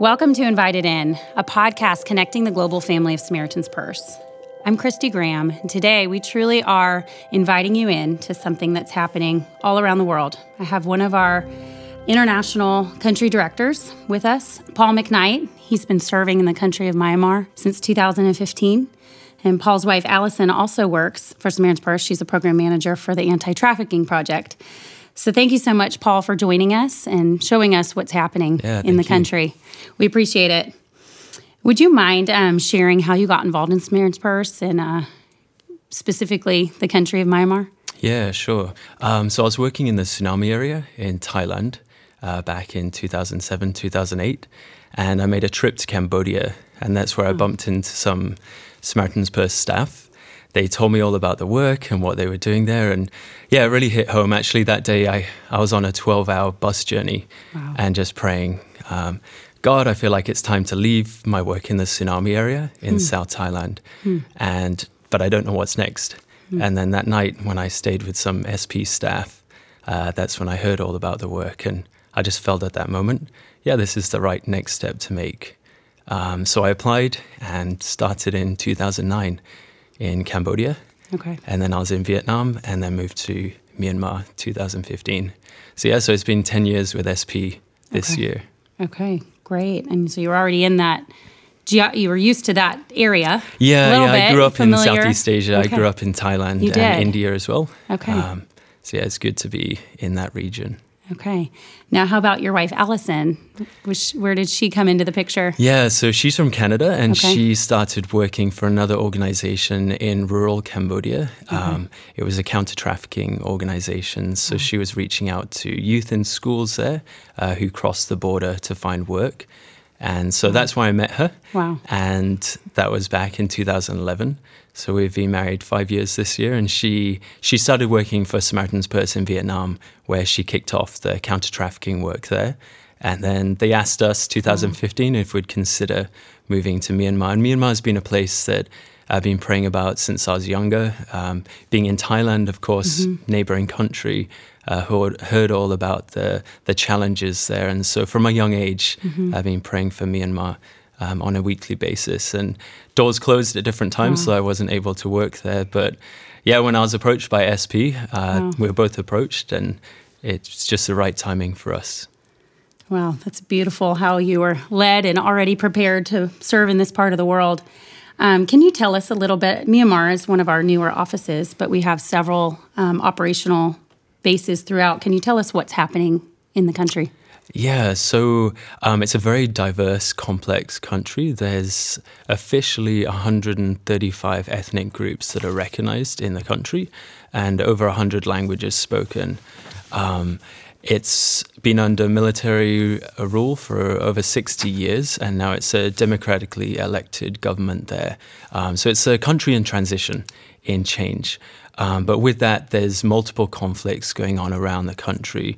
Welcome to Invited In, a podcast connecting the global family of Samaritan's Purse. I'm Christy Graham, and today we truly are inviting you in to something that's happening all around the world. I have one of our international country directors with us, Paul McKnight. He's been serving in the country of Myanmar since 2015. And Paul's wife, Allison, also works for Samaritan's Purse. She's a program manager for the Anti-Trafficking Project. So thank you so much, Paul, for joining us and showing us what's happening in the country. We appreciate it. Would you mind sharing how you got involved in Samaritan's Purse and specifically the country of Myanmar? Yeah, sure. So I was working in the tsunami area in Thailand back in 2007, 2008, and I made a trip to Cambodia, and that's where I bumped into some Samaritan's Purse staff. They told me all about the work and what they were doing there. And yeah, it really hit home. Actually, that day I was on a 12-hour bus journey and just praying, God, I feel like it's time to leave my work in the tsunami area in South Thailand. But I don't know what's next. And then that night when I stayed with some SP staff, that's when I heard all about the work. And I just felt at that moment, yeah, this is the right next step to make. So I applied and started in 2009. In Cambodia, and then I was in Vietnam, and then moved to Myanmar 2015. So it's been 10 years with SP this year. Okay, great. And so you were already in that, you were used to that area. Yeah, I grew up familiar. In Southeast Asia. I grew up in Thailand and India as well. It's good to be in that region. Okay. Now, how about your wife, Allison? Where did she come into the picture? Yeah, so she's from Canada, and she started working for another organization in rural Cambodia. It was a counter-trafficking organization, so she was reaching out to youth in schools there who crossed the border to find work. And so that's why I met her. Wow. And that was back in 2011. So we've been married 5 years this year. And she started working for Samaritan's Purse in Vietnam, where she kicked off the counter-trafficking work there. And then they asked us, 2015, if we'd consider moving to Myanmar. And Myanmar's been a place that I've been praying about since I was younger. Being in Thailand, of course, neighboring country, heard all about the challenges there. And so from a young age, I've been praying for Myanmar on a weekly basis. And doors closed at different times, so I wasn't able to work there. But yeah, when I was approached by SP, we were both approached, and it's just the right timing for us. Wow, that's beautiful how you were led and already prepared to serve in this part of the world. Can you tell us a little bit? Myanmar is one of our newer offices, but we have several operational bases throughout. Can you tell us what's happening in the country? Yeah, so it's a very diverse, complex country. There's officially 135 ethnic groups that are recognized in the country, and over 100 languages spoken. It's been under military rule for over 60 years, and now it's a democratically elected government there. So it's a country in transition, in change. But with that, there's multiple conflicts going on around the country.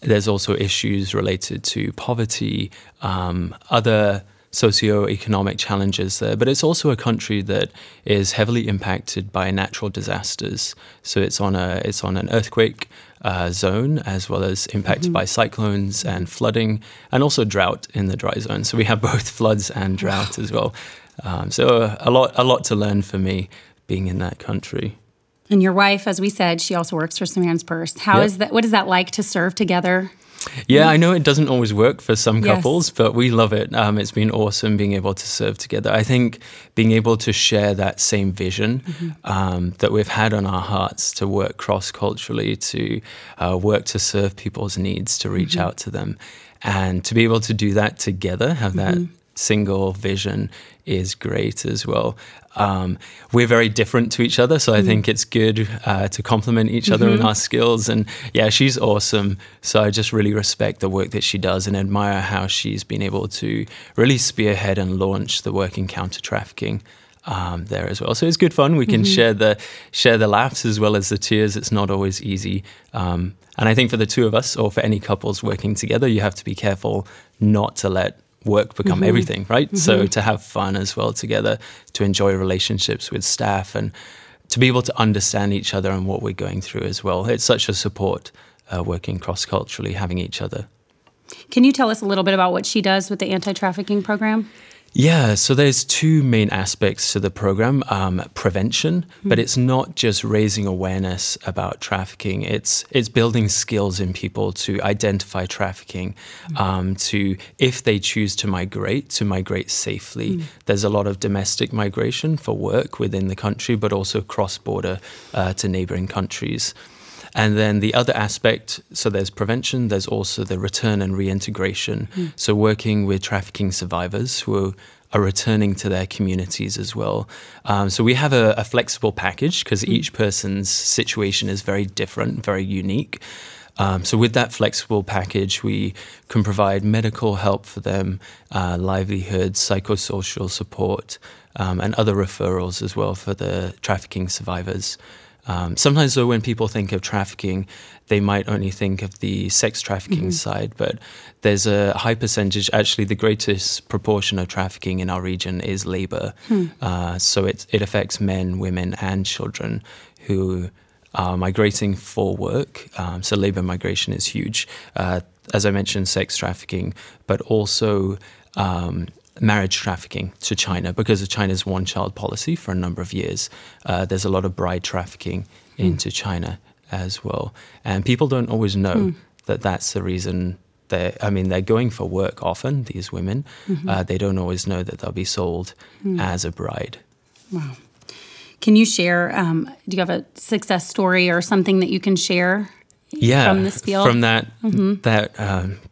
There's also issues related to poverty, other socioeconomic challenges there. But it's also a country that is heavily impacted by natural disasters. So it's on an earthquake zone, as well as impacted by cyclones and flooding, and also drought in the dry zone. So we have both floods and drought as well. So a lot to learn for me being in that country. And your wife, as we said, she also works for Samaritan's Purse. How is that? What is that like to serve together? Yeah, I know it doesn't always work for some couples, but we love it. It's been awesome being able to serve together. I think being able to share that same vision that we've had on our hearts to work cross-culturally, to work to serve people's needs, to reach out to them. And to be able to do that together, have that single vision is great as well. We're very different to each other, so I think it's good to complement each other in our skills. And yeah, she's awesome. So I just really respect the work that she does and admire how she's been able to really spearhead and launch the work in counter-trafficking there as well. So it's good fun. We can share the laughs as well as the tears. It's not always easy. And I think for the two of us, or for any couples working together, you have to be careful not to let work become everything, right? So to have fun as well together, to enjoy relationships with staff, and to be able to understand each other and what we're going through as well. It's such a support working cross-culturally, having each other. Can you tell us a little bit about what she does with the anti-trafficking program? Yeah, so there's two main aspects to the program, prevention, but it's not just raising awareness about trafficking. It's building skills in people to identify trafficking, to, if they choose to migrate safely. There's a lot of domestic migration for work within the country, but also cross-border to neighboring countries. And then the other aspect, so there's prevention, there's also the return and reintegration. So working with trafficking survivors who are returning to their communities as well. So we have a flexible package because each person's situation is very different, very unique. So with that flexible package, we can provide medical help for them, livelihoods, psychosocial support, and other referrals as well for the trafficking survivors. Sometimes, though, when people think of trafficking, they might only think of the sex trafficking side, but there's a high percentage. Actually, the greatest proportion of trafficking in our region is labor. So it affects men, women, and children who are migrating for work. So labor migration is huge. As I mentioned, sex trafficking, but also marriage trafficking to China because of China's one-child policy for a number of years. There's a lot of bride trafficking into China as well. And people don't always know that that's the reason. They're going for work often, these women. They don't always know that they'll be sold as a bride. Wow. Can you share, do you have a success story or something that you can share? Yeah, from this field? From that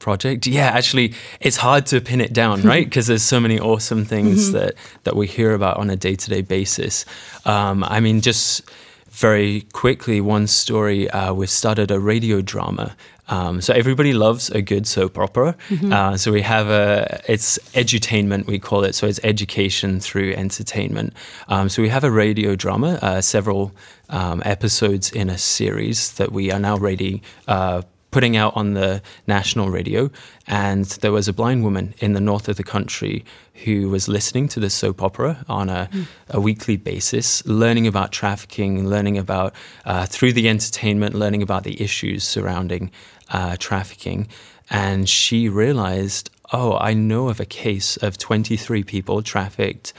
project. Yeah, actually, it's hard to pin it down, right? Because there's so many awesome things that we hear about on a day-to-day basis. Just very quickly, one story, we've started a radio drama. So everybody loves a good soap opera. So we have it's edutainment, we call it. So it's education through entertainment. So we have a radio drama, several episodes in a series that we are now ready putting out on the national radio. And there was a blind woman in the north of the country who was listening to the soap opera on a weekly basis, learning about trafficking, learning about, through the entertainment, learning about the issues surrounding trafficking. And she realized, I know of a case of 23 people trafficked,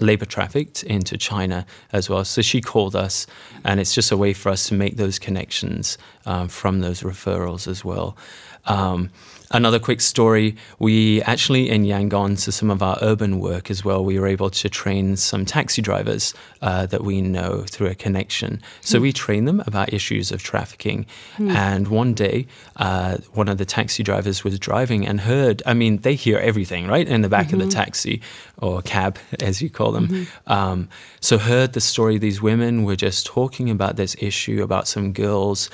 labor trafficked into China as well. So she called us, and it's just a way for us to make those connections from those referrals as well. Another quick story, we actually in Yangon, so some of our urban work as well, we were able to train some taxi drivers that we know through a connection. So we train them about issues of trafficking. And one day, one of the taxi drivers was driving and heard, they hear everything, right, in the back of the taxi or cab, as you call them. So heard the story, these women were just talking about this issue, about some girls,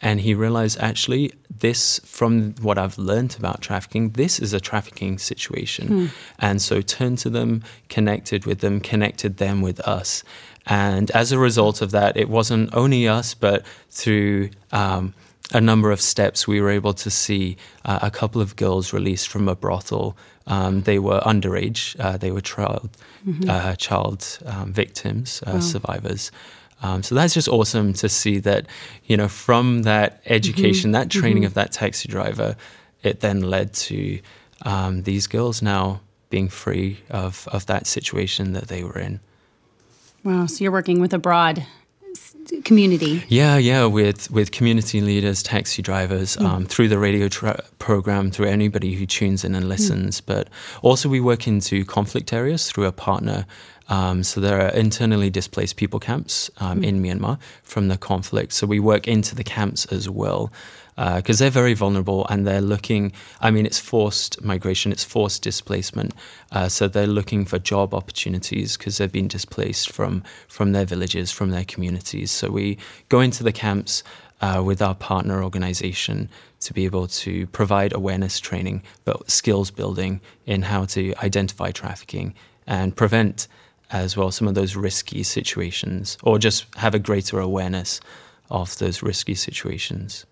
and he realized, actually, this, from what I've learned about trafficking, this is a trafficking situation. And so turned to them, connected them with us. And as a result of that, it wasn't only us, but through a number of steps, we were able to see a couple of girls released from a brothel. They were underage. They were child victims, survivors. So that's just awesome to see that, from that education, that training of that taxi driver, it then led to these girls now being free of that situation that they were in. Wow. So you're working with a broad community. Yeah. With community leaders, taxi drivers, through the radio program, through anybody who tunes in and listens. But also we work into conflict areas through a partner. So there are internally displaced people camps in Myanmar from the conflict. So we work into the camps as well because they're very vulnerable and they're looking, it's forced migration, it's forced displacement. So they're looking for job opportunities because they've been displaced from their villages, from their communities. So we go into the camps with our partner organization to be able to provide awareness training, but skills building in how to identify trafficking and prevent as well some of those risky situations, or just have a greater awareness of those risky situations.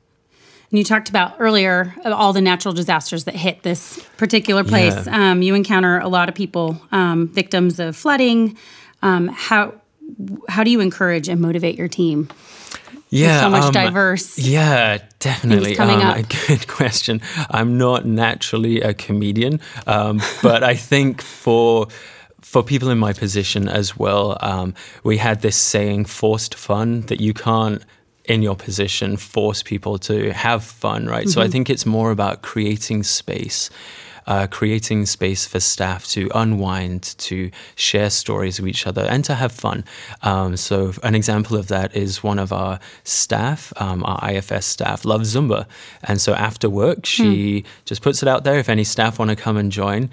And you talked about earlier all the natural disasters that hit this particular place. Yeah. You encounter a lot of people, victims of flooding. How do you encourage and motivate your team? Yeah, so much diverse. Yeah, definitely. A good question. I'm not naturally a comedian, but I think for people in my position as well, we had this saying, forced fun, that you can't, in your position, force people to have fun, right? Mm-hmm. So I think it's more about creating space for staff to unwind, to share stories with each other, and to have fun. So an example of that is one of our staff, our IFS staff, loves Zumba. And so after work, she just puts it out there. If any staff want to come and join,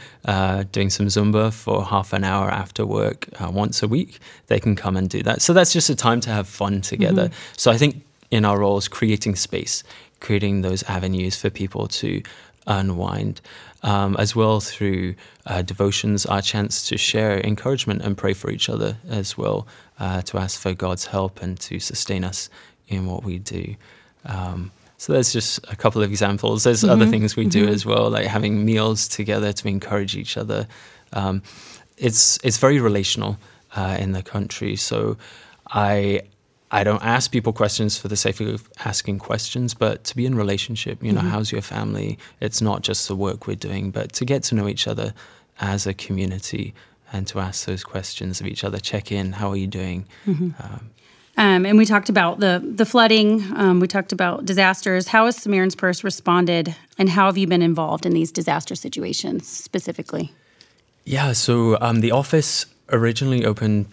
doing some Zumba for half an hour after work once a week, they can come and do that. So that's just a time to have fun together. Mm-hmm. So I think in our roles, creating space, creating those avenues for people to unwind. As well through devotions, our chance to share encouragement and pray for each other as well, to ask for God's help and to sustain us in what we do. So there's just a couple of examples. There's other things we do as well, like having meals together to encourage each other. It's very relational in the country. So I don't ask people questions for the sake of asking questions, but to be in relationship, how's your family? It's not just the work we're doing, but to get to know each other as a community and to ask those questions of each other, check in, how are you doing? And we talked about the flooding, we talked about disasters. How has Samaritan's Purse responded, and how have you been involved in these disaster situations specifically? Yeah, so the office originally opened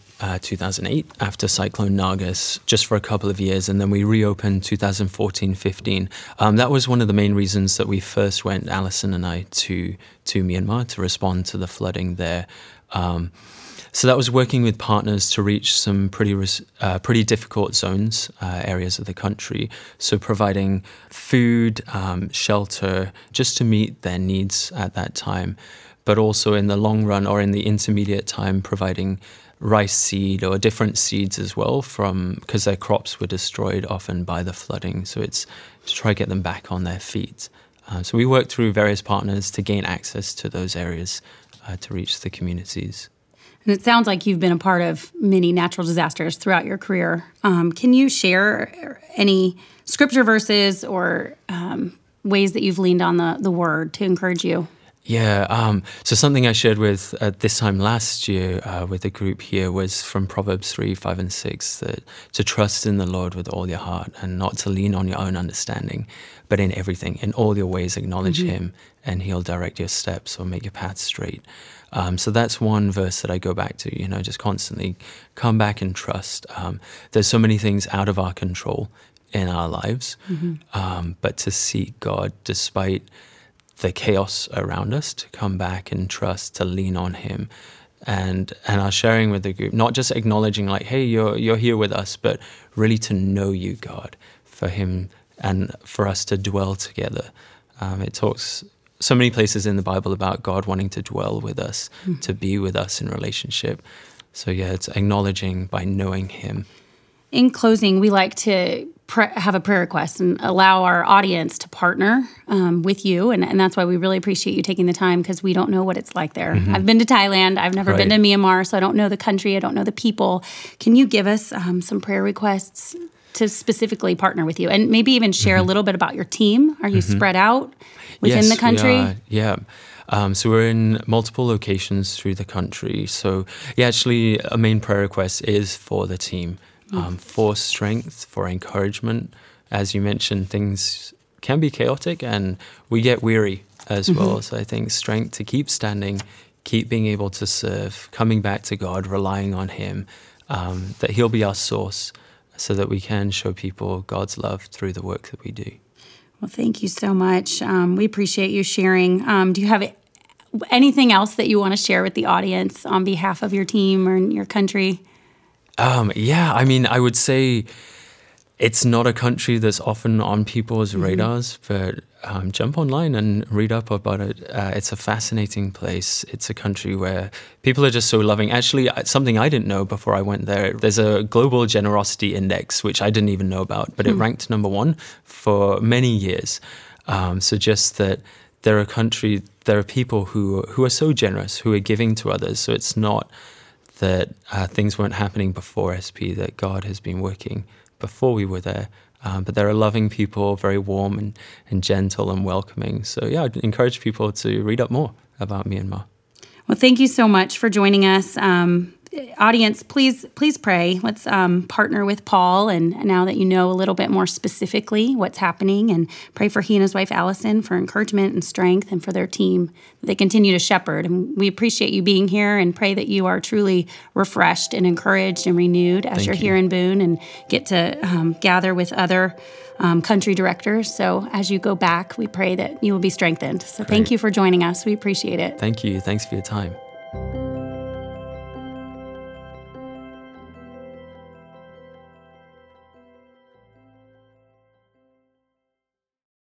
2008 after Cyclone Nargis, just for a couple of years, and then we reopened 2014-15. That was one of the main reasons that we first went, Allison and I, to Myanmar to respond to the flooding there. So that was working with partners to reach some pretty difficult zones, areas of the country. So providing food, shelter, just to meet their needs at that time, but also in the long run or in the intermediate time, providing rice seed or different seeds as well, because their crops were destroyed often by the flooding. So it's to try to get them back on their feet. So we worked through various partners to gain access to those areas to reach the communities. And it sounds like you've been a part of many natural disasters throughout your career. Can you share any scripture verses or ways that you've leaned on the word to encourage you? Yeah, so something I shared with this time last year with the group here was from Proverbs 3:5-6, that to trust in the Lord with all your heart and not to lean on your own understanding, but in everything, in all your ways, acknowledge him, and he'll direct your steps or make your path straight. So that's one verse that I go back to, just constantly come back and trust. There's so many things out of our control in our lives, but to seek God despite the chaos around us, to come back and trust, to lean on him. And our sharing with the group, not just acknowledging like, hey, you're here with us, but really to know you, God, for him and for us to dwell together. It talks so many places in the Bible about God wanting to dwell with us, to be with us in relationship. So yeah, it's acknowledging by knowing him. In closing, we like to have a prayer request and allow our audience to partner with you. And that's why we really appreciate you taking the time, because we don't know what it's like there. I've been to Thailand. I've never been to Myanmar, so I don't know the country. I don't know the people. Can you give us some prayer requests to specifically partner with you? And maybe even share a little bit about your team. Are you spread out within the country? Yeah. So we're in multiple locations through the country. So yeah, actually, a main prayer request is for the team. For strength, for encouragement. As you mentioned, things can be chaotic and we get weary as well. So I think strength to keep standing, keep being able to serve, coming back to God, relying on him, that he'll be our source so that we can show people God's love through the work that we do. Well, thank you so much. We appreciate you sharing. Do you have anything else that you want to share with the audience on behalf of your team or your country? Yeah, I mean, I would say it's not a country that's often on people's radars, but jump online and read up about it. It's a fascinating place. It's a country where people are just so loving. Actually, something I didn't know before I went there, there's a global generosity index, which I didn't even know about, but it ranked #1 for many years. So just that there are people who are so generous, who are giving to others. So it's not that things weren't happening before SP, that God has been working before we were there. But they're a loving people, very warm and gentle and welcoming. So yeah, I'd encourage people to read up more about Myanmar. Well, thank you so much for joining us. Audience, please pray. Let's partner with Paul, and now that you know a little bit more specifically what's happening, and pray for he and his wife, Allison, for encouragement and strength, and for their team that they continue to shepherd. And we appreciate you being here, and pray that you are truly refreshed and encouraged and renewed as you're here in Boone and get to gather with other country directors. So as you go back, we pray that you will be strengthened. So Thank you for joining us. We appreciate it. Thank you. Thanks for your time.